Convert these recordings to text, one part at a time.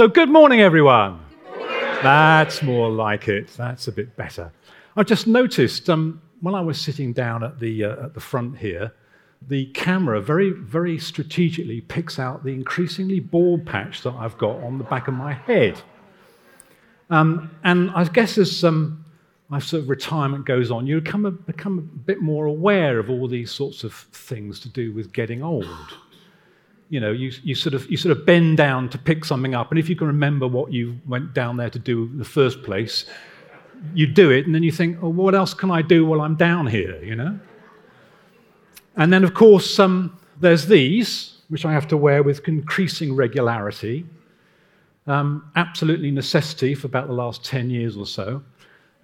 So good morning, everyone. Good morning. That's more like it. That's a bit better. I just noticed while I was sitting down at the front here, the camera very, very strategically picks out the increasingly bald patch that I've got on the back of my head. And I guess as my sort of retirement goes on, you become a bit more aware of all these sorts of things to do with getting old. You know, you sort of bend down to pick something up, and if you can remember what you went down there to do in the first place, you do it, and then you think, oh, what else can I do while I'm down here, you know? And then, of course, there's these, which I have to wear with increasing regularity, absolutely necessity for about the last 10 years or so.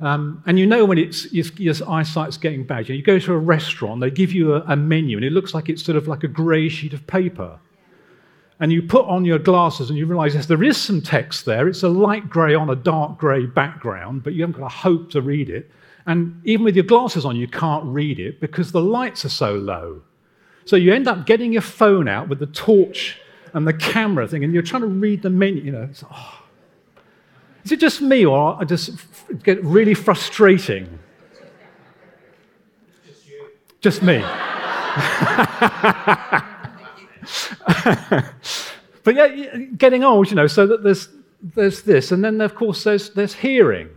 And you know when your eyesight's getting bad. You go to a restaurant, they give you a menu, and it looks like it's sort of like a grey sheet of paper. And you put on your glasses and you realize, yes, there is some text there. It's a light grey on a dark grey background, but you haven't got a hope to read it. And even with your glasses on, you can't read it because the lights are so low. So you end up getting your phone out with the torch and the camera thing, and you're trying to read the menu. You know, it's like, oh. Is it just me, or I just get really frustrating? Just you. Just me. But yeah, getting old, you know. So that there's this, and then of course there's hearing.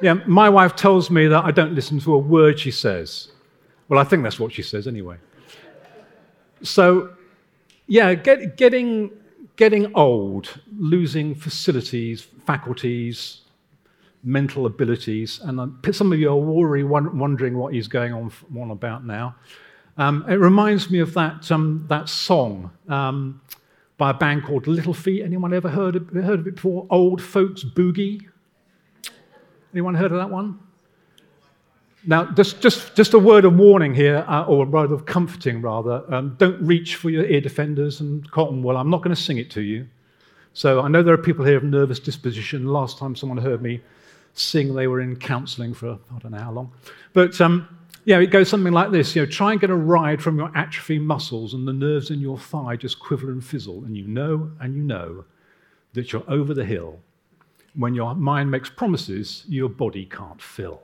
Yeah, my wife tells me that I don't listen to a word she says. Well, I think that's what she says anyway. So, yeah, getting old, losing facilities, faculties, mental abilities, and some of you are already wondering what is going on about now. It reminds me of that song by a band called Little Feet. Anyone ever heard of it before? Old Folks Boogie. Anyone heard of that one? Now, just a word of warning here, or rather of comforting, rather. Don't reach for your ear defenders and cotton wool. I'm not going to sing it to you. So I know there are people here of nervous disposition. Last time someone heard me sing, they were in counselling for I don't know how long. But yeah, it goes something like this. You know, try and get a ride from your atrophy muscles, and the nerves in your thigh just quiver and fizzle, and you know that you're over the hill. When your mind makes promises, your body can't fill.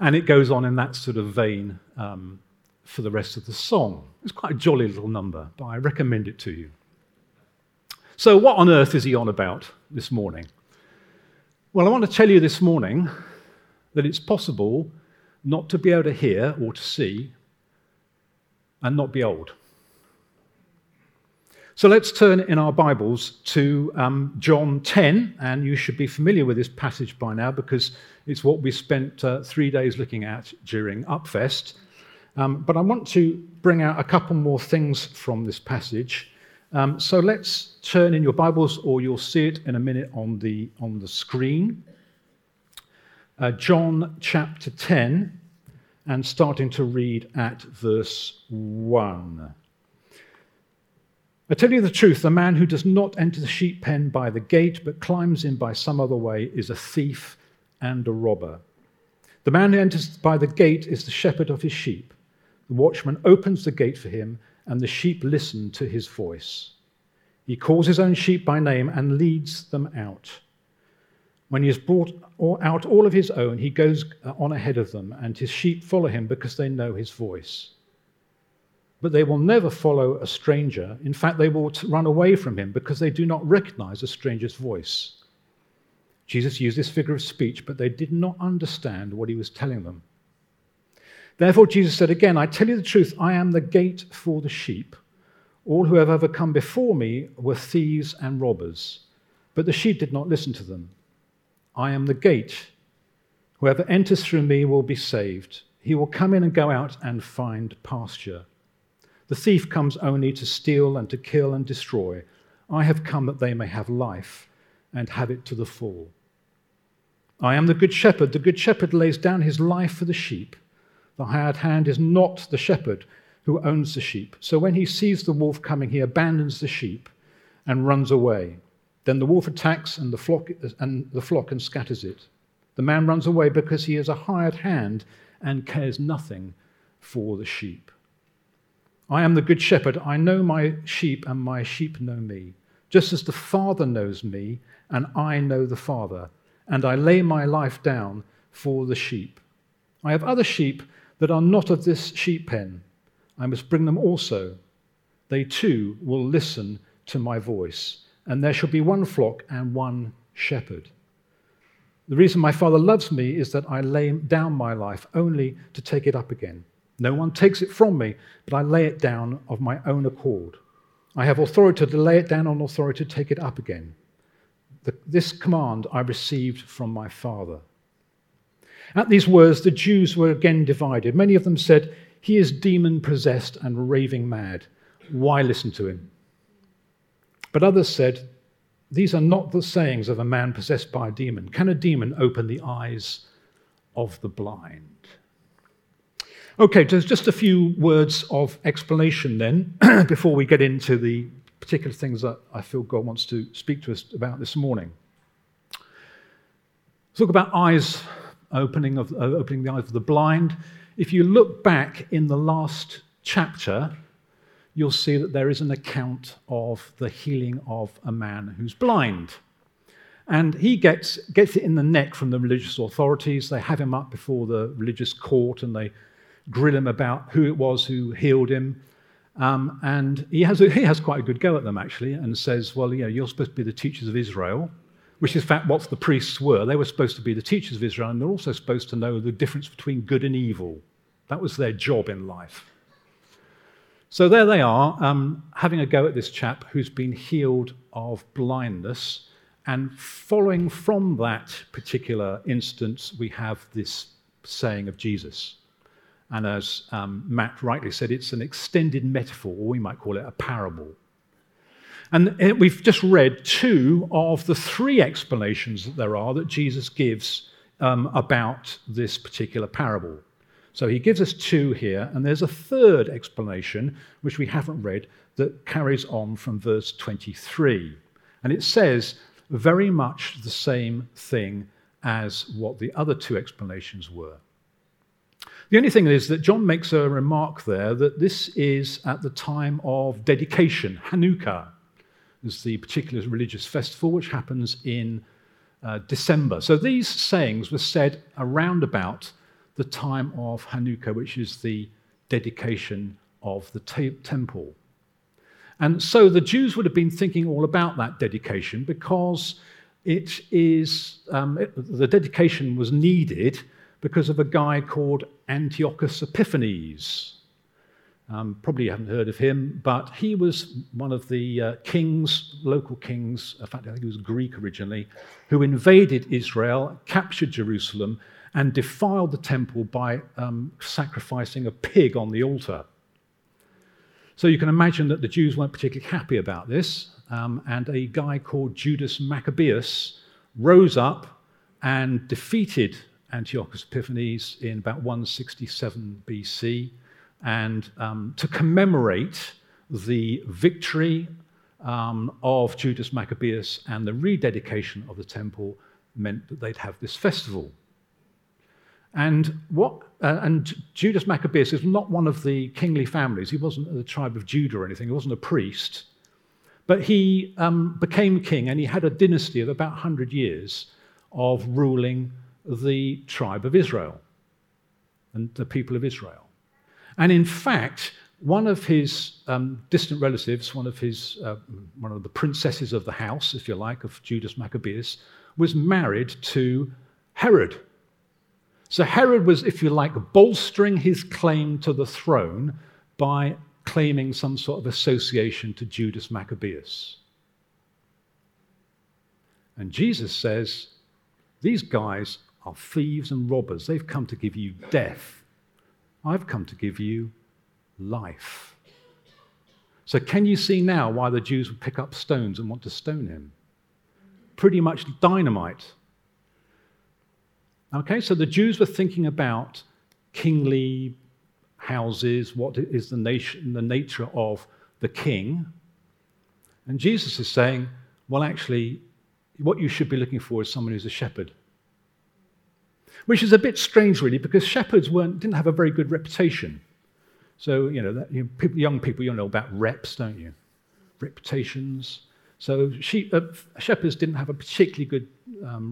And it goes on in that sort of vein for the rest of the song. It's quite a jolly little number, but I recommend it to you. So what on earth is he on about this morning? Well, I want to tell you this morning that it's possible not to be able to hear or to see and not be old. So let's turn in our Bibles to John 10, and you should be familiar with this passage by now because it's what we spent 3 days looking at during Upfest. But I want to bring out a couple more things from this passage. So let's turn in your Bibles, or you'll see it in a minute on the screen. John chapter 10, and starting to read at verse 1. I tell you the truth, the man who does not enter the sheep pen by the gate, but climbs in by some other way, is a thief and a robber. The man who enters by the gate is the shepherd of his sheep. The watchman opens the gate for him, and the sheep listen to his voice. He calls his own sheep by name and leads them out. When he has brought out all of his own, he goes on ahead of them, and his sheep follow him because they know his voice. But they will never follow a stranger. In fact, they will run away from him because they do not recognize a stranger's voice. Jesus used this figure of speech, but they did not understand what he was telling them. Therefore, Jesus said again, I tell you the truth, I am the gate for the sheep. All who have ever come before me were thieves and robbers, but the sheep did not listen to them. I am the gate. Whoever enters through me will be saved. He will come in and go out and find pasture. The thief comes only to steal and to kill and destroy. I have come that they may have life and have it to the full. I am the good shepherd. The good shepherd lays down his life for the sheep. The hired hand is not the shepherd who owns the sheep. So when he sees the wolf coming, he abandons the sheep and runs away. Then the wolf attacks and the flock and scatters it. The man runs away because he is a hired hand and cares nothing for the sheep. I am the good shepherd. I know my sheep, and my sheep know me, just as the Father knows me, and I know the Father. And I lay my life down for the sheep. I have other sheep that are not of this sheep pen. I must bring them also. They too will listen to my voice, and there shall be one flock and one shepherd. The reason my Father loves me is that I lay down my life only to take it up again. No one takes it from me, but I lay it down of my own accord. I have authority to lay it down and authority to take it up again. This command I received from my Father. At these words, the Jews were again divided. Many of them said, "He is demon-possessed and raving mad. Why listen to him?" But others said, "These are not the sayings of a man possessed by a demon. Can a demon open the eyes of the blind?" Okay, there's just a few words of explanation then before we get into the particular things that I feel God wants to speak to us about this morning. Let's talk about eyes opening the eyes of the blind. If you look back in the last chapter, you'll see that there is an account of the healing of a man who's blind. And he gets it in the neck from the religious authorities. They have him up before the religious court and they grill him about who it was who healed him. And he has quite a good go at them, actually, and says, well, you know, you're supposed to be the teachers of Israel, which is in fact what the priests were. They were supposed to be the teachers of Israel, and they're also supposed to know the difference between good and evil. That was their job in life. So there they are, having a go at this chap who's been healed of blindness. And following from that particular instance, we have this saying of Jesus. And as Matt rightly said, it's an extended metaphor, or we might call it a parable. And we've just read two of the three explanations that there are that Jesus gives about this particular parable. So he gives us two here, and there's a third explanation, which we haven't read, that carries on from verse 23. And it says very much the same thing as what the other two explanations were. The only thing is that John makes a remark there that this is at the time of dedication. Hanukkah is the particular religious festival which happens in December. So these sayings were said around about the time of Hanukkah, which is the dedication of the temple. And so the Jews would have been thinking all about that dedication because it is the dedication was needed because of a guy called Antiochus Epiphanes. Probably you haven't heard of him, but he was one of the local kings, in fact I think he was Greek originally, who invaded Israel, captured Jerusalem, and defiled the temple by sacrificing a pig on the altar. So you can imagine that the Jews weren't particularly happy about this, and a guy called Judas Maccabeus rose up and defeated Antiochus Epiphanes in about 167 BC, and to commemorate the victory of Judas Maccabeus and the rededication of the temple meant that they'd have this festival. And Judas Maccabeus is not one of the kingly families. He wasn't of the tribe of Judah or anything. He wasn't a priest. But he became king, and he had a dynasty of about 100 years of ruling the tribe of Israel and the people of Israel. And in fact, one of his distant relatives, one of the princesses of the house, if you like, of Judas Maccabeus, was married to Herod. So Herod was, if you like, bolstering his claim to the throne by claiming some sort of association to Judas Maccabeus. And Jesus says, these guys are thieves and robbers. They've come to give you death. I've come to give you life. So can you see now why the Jews would pick up stones and want to stone him? Pretty much dynamite. Okay, so the Jews were thinking about kingly houses, what is the nature of the king. And Jesus is saying, well, actually, what you should be looking for is someone who's a shepherd. Which is a bit strange, really, because shepherds didn't have a very good reputation. So, young people, you know about reps, don't you? Reputations. So shepherds didn't have a particularly good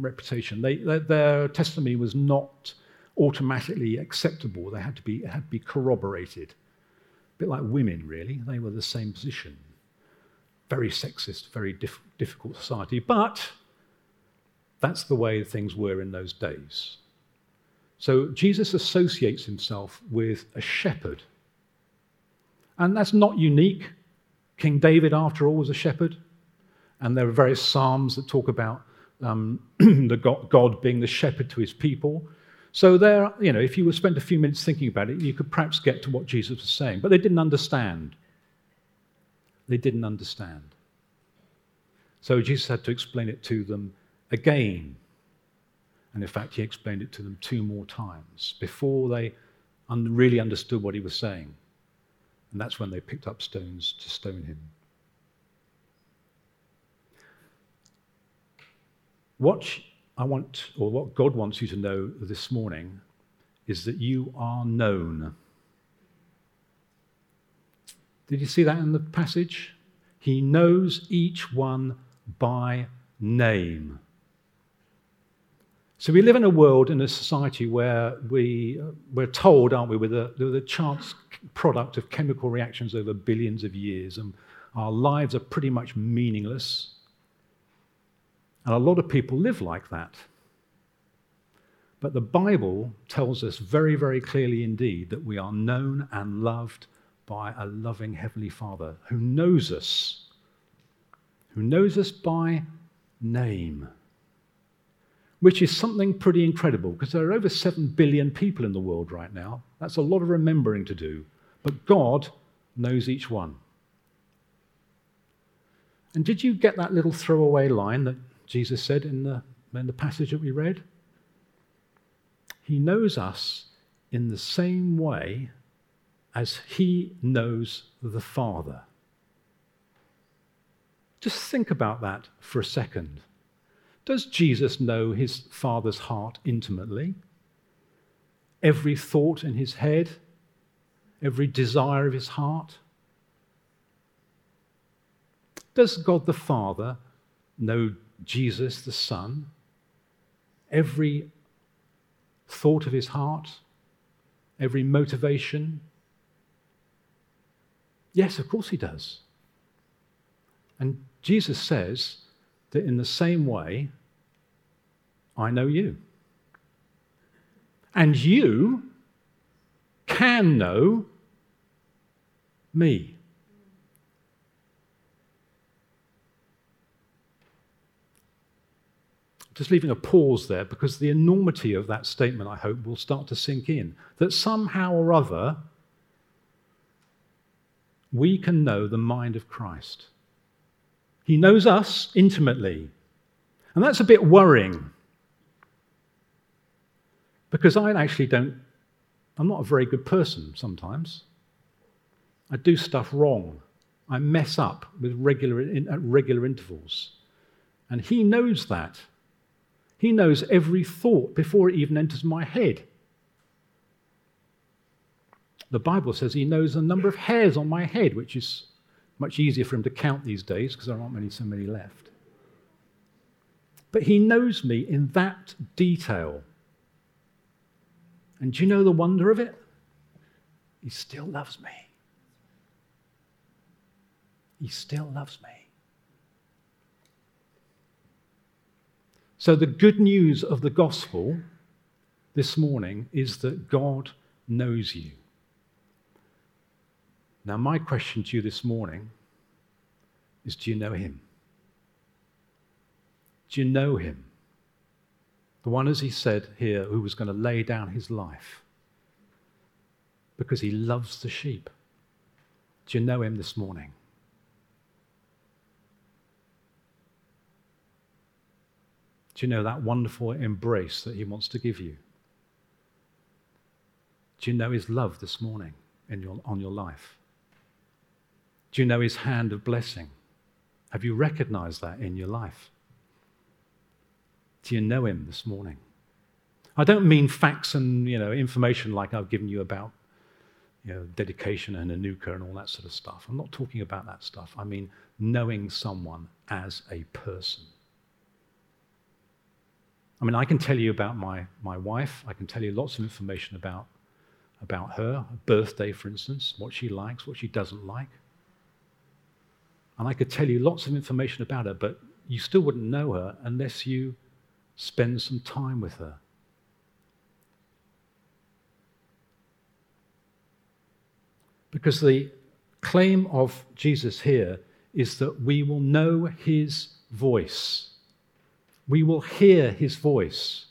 reputation. Their testimony was not automatically acceptable. It had to be corroborated. A bit like women, really. They were the same position. Very sexist, very difficult society. But that's the way things were in those days. So Jesus associates himself with a shepherd. And that's not unique. King David, after all, was a shepherd. And there are various psalms that talk about God being the shepherd to his people. So there, if you would spend a few minutes thinking about it, you could perhaps get to what Jesus was saying. But they didn't understand. So Jesus had to explain it to them again. And in fact, he explained it to them 2 more times before they really understood what he was saying. And that's when they picked up stones to stone him. What God wants you to know this morning is that you are known. Did you see that in the passage? He knows each one by name. So we live in a world, in a society where we're told, aren't we, with a chance product of chemical reactions over billions of years, and our lives are pretty much meaningless. And a lot of people live like that. But the Bible tells us very, very clearly indeed that we are known and loved by a loving Heavenly Father who knows us by name, which is something pretty incredible because there are over 7 billion people in the world right now. That's a lot of remembering to do. But God knows each one. And did you get that little throwaway line that Jesus said in the passage that we read? He knows us in the same way as he knows the Father. Just think about that for a second. Does Jesus know his Father's heart intimately? Every thought in his head, every desire of his heart? Does God the Father know Jesus the Son, every thought of his heart, every motivation? Yes, of course he does. And Jesus says that in the same way, I know you. And you can know me. Just leaving a pause there, because the enormity of that statement, I hope, will start to sink in. That somehow or other, we can know the mind of Christ. He knows us intimately. And that's a bit worrying. Because I'm not a very good person sometimes. I do stuff wrong. I mess up at regular intervals. And he knows that. He knows every thought before it even enters my head. The Bible says he knows the number of hairs on my head, which is much easier for him to count these days because there aren't so many left. But he knows me in that detail. And do you know the wonder of it? He still loves me. So the good news of the gospel this morning is that God knows you. Now, my question to you this morning is, do you know him? Do you know him? The one, as he said here, who was going to lay down his life because he loves the sheep. Do you know him this morning? Do you know that wonderful embrace that he wants to give you? Do you know his love this morning on your life? Do you know his hand of blessing? Have you recognized that in your life? Do you know him this morning? I don't mean facts and information like I've given you about dedication and Anuka and all that sort of stuff. I'm not talking about that stuff. I mean knowing someone as a person. I mean, I can tell you about my wife. I can tell you lots of information about her, birthday, for instance, what she likes, what she doesn't like. And I could tell you lots of information about her, but you still wouldn't know her unless you spend some time with her. Because the claim of Jesus here is that we will know his voice. We will hear his voice.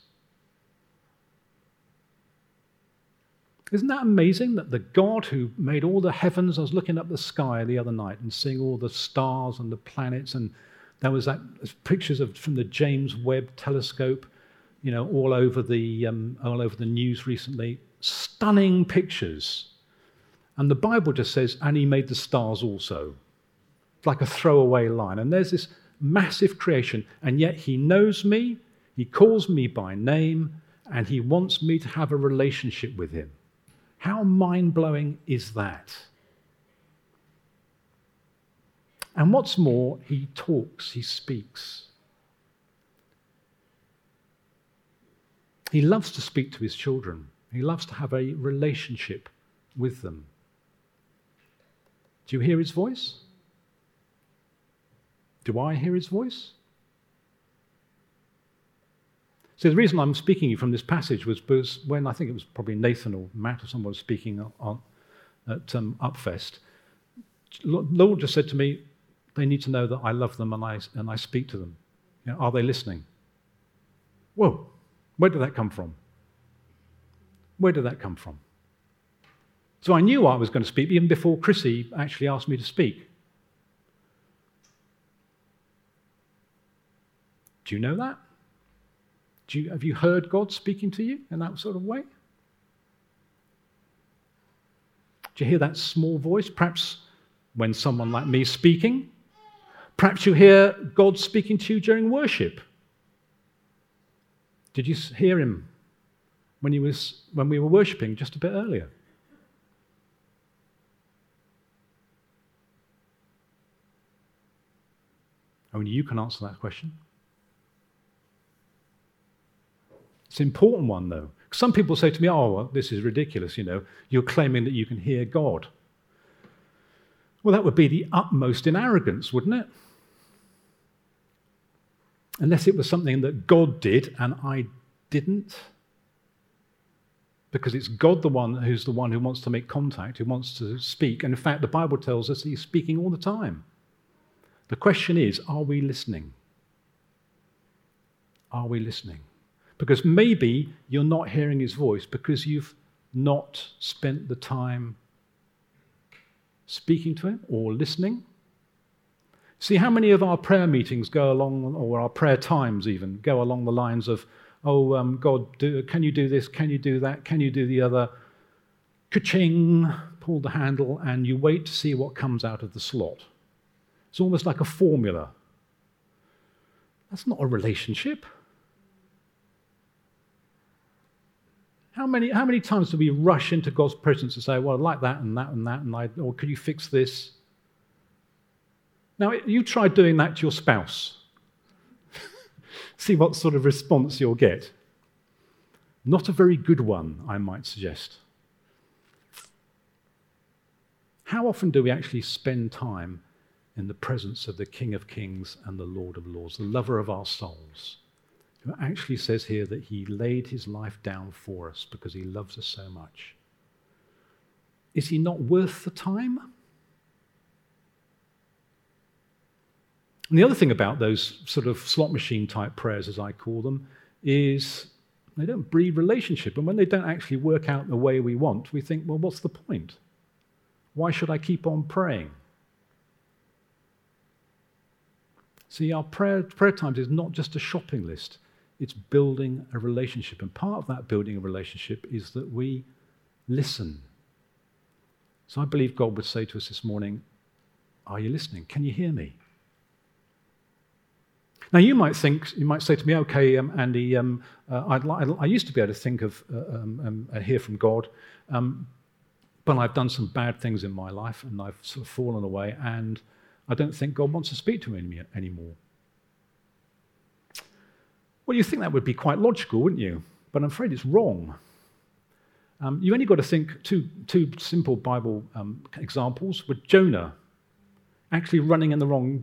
Isn't that amazing that the God who made all the heavens, I was looking up the sky the other night and seeing all the stars and the planets, and there was pictures from the James Webb telescope, all over the news recently, stunning pictures. And the Bible just says, and he made the stars also. Like a throwaway line. And there's this massive creation, and yet he knows me, he calls me by name, and he wants me to have a relationship with him. How mind-blowing is that? And what's more, he talks, he speaks. He loves to speak to his children. He loves to have a relationship with them. Do you hear his voice? Do I hear his voice? So the reason I'm speaking you from this passage was because when I think it was probably Nathan or Matt or someone was speaking at Upfest, Lord just said to me, they need to know that I love them and I speak to them. Are they listening? Whoa, where did that come from? Where did that come from? So I knew I was going to speak even before Chrissy actually asked me to speak. Do you know that? Have you heard God speaking to you in that sort of way? Do you hear that small voice? Perhaps when someone like me is speaking. Perhaps you hear God speaking to you during worship. Did you hear him when we were worshiping just a bit earlier? Only you can answer that question. It's an important one, though. Some people say to me, well, this is ridiculous, you're claiming that you can hear God. Well, that would be the utmost in arrogance, wouldn't it? Unless it was something that God did and I didn't. Because it's God the one who wants to make contact, who wants to speak. And in fact, the Bible tells us that he's speaking all the time. The question is, are we listening? Are we listening? Because maybe you're not hearing his voice because you've not spent the time speaking to him or listening. See, how many of our prayer meetings go along, or our prayer times even, go along the lines of, God, can you do this? Can you do that? Can you do the other? Ka-ching, pull the handle, and you wait to see what comes out of the slot. It's almost like a formula. That's not a relationship. How many times do we rush into God's presence and say, well, I like that and that and that, or could you fix this? Now, you try doing that to your spouse. See what sort of response you'll get. Not a very good one, I might suggest. How often do we actually spend time in the presence of the King of Kings and the Lord of Lords, the lover of our souls? Who actually says here that he laid his life down for us because he loves us so much. Is he not worth the time? And the other thing about those sort of slot machine type prayers, as I call them, is they don't breed relationship. And when they don't actually work out the way we want, we think, well, what's the point? Why should I keep on praying? See, our prayer times is not just a shopping list. It's building a relationship. And part of that building a relationship is that we listen. So I believe God would say to us this morning, are you listening? Can you hear me? Now, you might say to me, okay, Andy, I used to be able to think of and hear from God, But I've done some bad things in my life, and I've sort of fallen away, and I don't think God wants to speak to me anymore. Well, you think that would be quite logical, wouldn't you? But I'm afraid it's wrong. You've only got to think two simple Bible examples with Jonah actually running in the wrong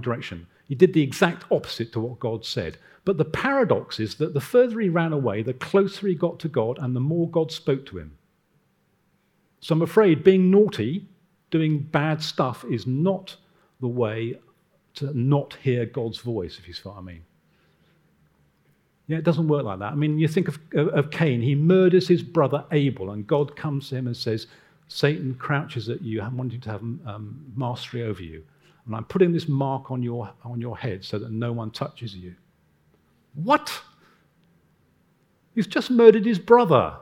direction. He did the exact opposite to what God said. But the paradox is that the further he ran away, the closer he got to God and the more God spoke to him. So I'm afraid being naughty, doing bad stuff, is not the way to not hear God's voice, if you see what I mean. Yeah, it doesn't work like that. I mean, you think of Cain. He murders his brother Abel, and God comes to him and says, Satan crouches at you, wanting to have mastery over you. And I'm putting this mark on your head so that no one touches you. What? He's just murdered his brother.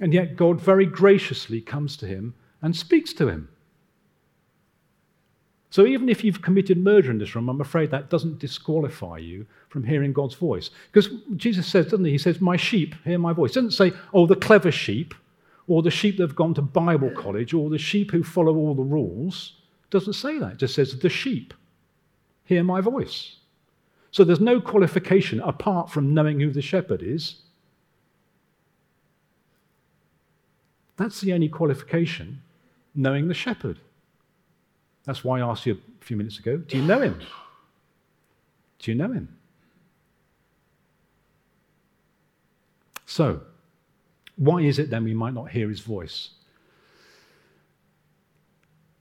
And yet God very graciously comes to him and speaks to him. So even if you've committed murder in this room, I'm afraid that doesn't disqualify you from hearing God's voice. Because Jesus says, doesn't he? He says, my sheep hear my voice. He doesn't say, oh, the clever sheep, or the sheep that have gone to Bible college, or the sheep who follow all the rules. It doesn't say that. It just says, the sheep hear my voice. So there's no qualification apart from knowing who the shepherd is. That's the only qualification, knowing the shepherd. That's why I asked you a few minutes ago, do you know him? Do you know him? So, why is it then we might not hear his voice?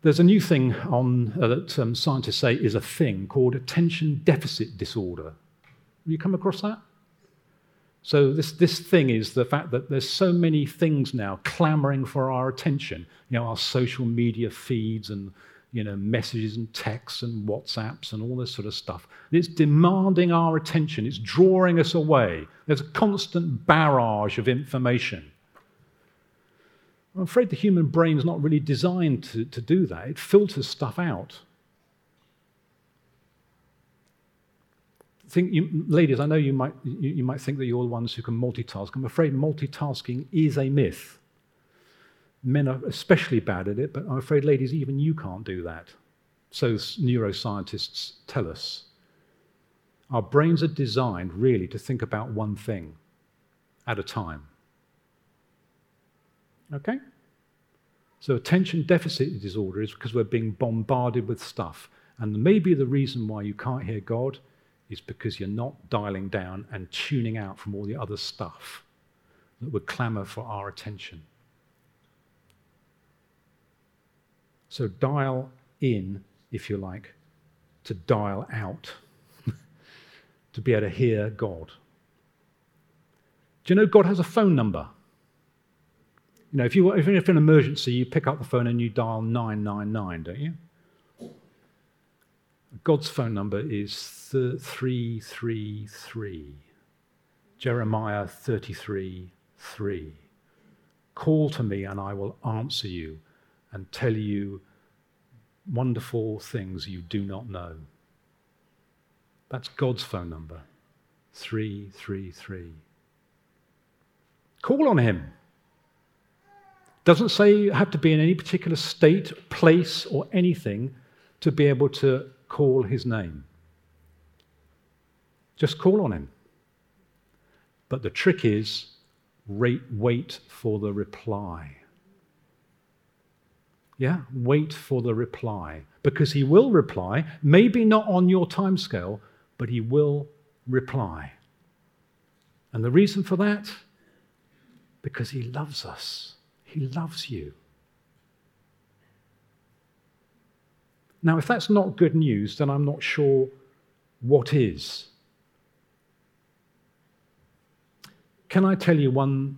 There's a new thing that scientists say is a thing called attention deficit disorder. Have you come across that? So this thing is the fact that there's so many things now clamoring for our attention. You know, our social media feeds and, you know, messages and texts and WhatsApps and all this sort of stuff. It's demanding our attention. It's drawing us away. There's a constant barrage of information. I'm afraid the human brain's not really designed to do that. It filters stuff out. Ladies, I know you might think that you're the ones who can multitask. I'm afraid multitasking is a myth. Men are especially bad at it, but I'm afraid, ladies, even you can't do that. So neuroscientists tell us. Our brains are designed, really, to think about one thing at a time. Okay? So attention deficit disorder is because we're being bombarded with stuff. And maybe the reason why you can't hear God is because you're not dialing down and tuning out from all the other stuff that would clamour for our attention. So dial in, if you like, to dial out, to be able to hear God. Do you know God has a phone number? You know, if you're in an emergency, you pick up the phone and you dial 999, don't you? God's phone number is 333, Jeremiah 33:3. Call to me and I will answer you and tell you wonderful things you do not know. That's God's phone number, 333. Call on him. Doesn't say you have to be in any particular state, place, or anything to be able to call his name. Just call on him. But the trick is, wait for the reply. Yeah, wait for the reply. Because he will reply, maybe not on your timescale, but he will reply. And the reason for that? Because he loves us. He loves you. Now, if that's not good news, then I'm not sure what is. Can I tell you one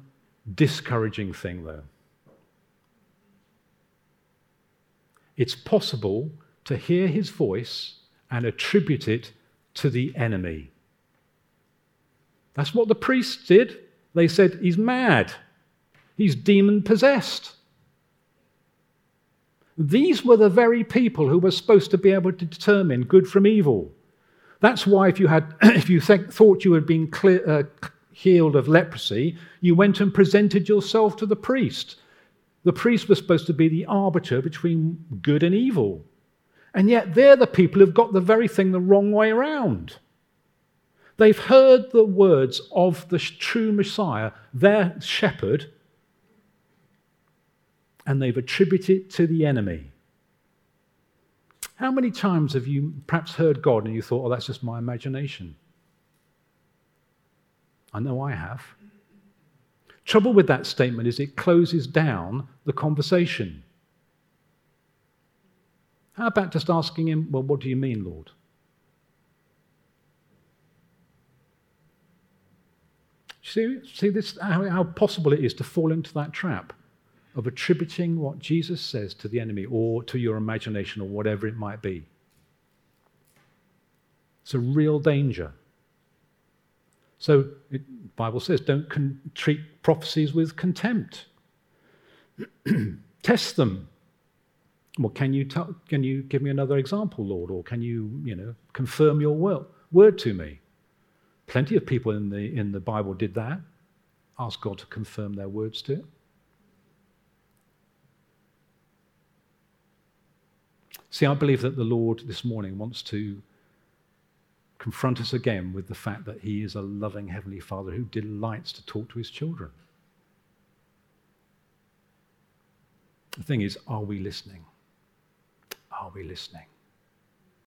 discouraging thing, though? It's possible to hear his voice and attribute it to the enemy. That's what the priests did. They said, he's mad. He's demon-possessed. These were the very people who were supposed to be able to determine good from evil. That's why if you thought you had been healed of leprosy, you went and presented yourself to the priest. The priest was supposed to be the arbiter between good and evil. And yet they're the people who've got the very thing the wrong way around. They've heard the words of the true Messiah, their shepherd, and they've attributed it to the enemy. How many times have you perhaps heard God and you thought, oh, that's just my imagination? I know I have. Trouble with that statement is it closes down the conversation. How about just asking him, well, what do you mean, Lord? See this, how possible it is to fall into that trap of attributing what Jesus says to the enemy or to your imagination or whatever it might be. It's a real danger. So the Bible says don't treat prophecies with contempt. Test them. Well, can you give me another example, Lord? Or can you confirm your word to me? Plenty of people in the Bible did that. Ask God to confirm their words to it. See, I believe that the Lord this morning wants to confront us again with the fact that he is a loving Heavenly Father who delights to talk to his children. The thing is, are we listening? Are we listening?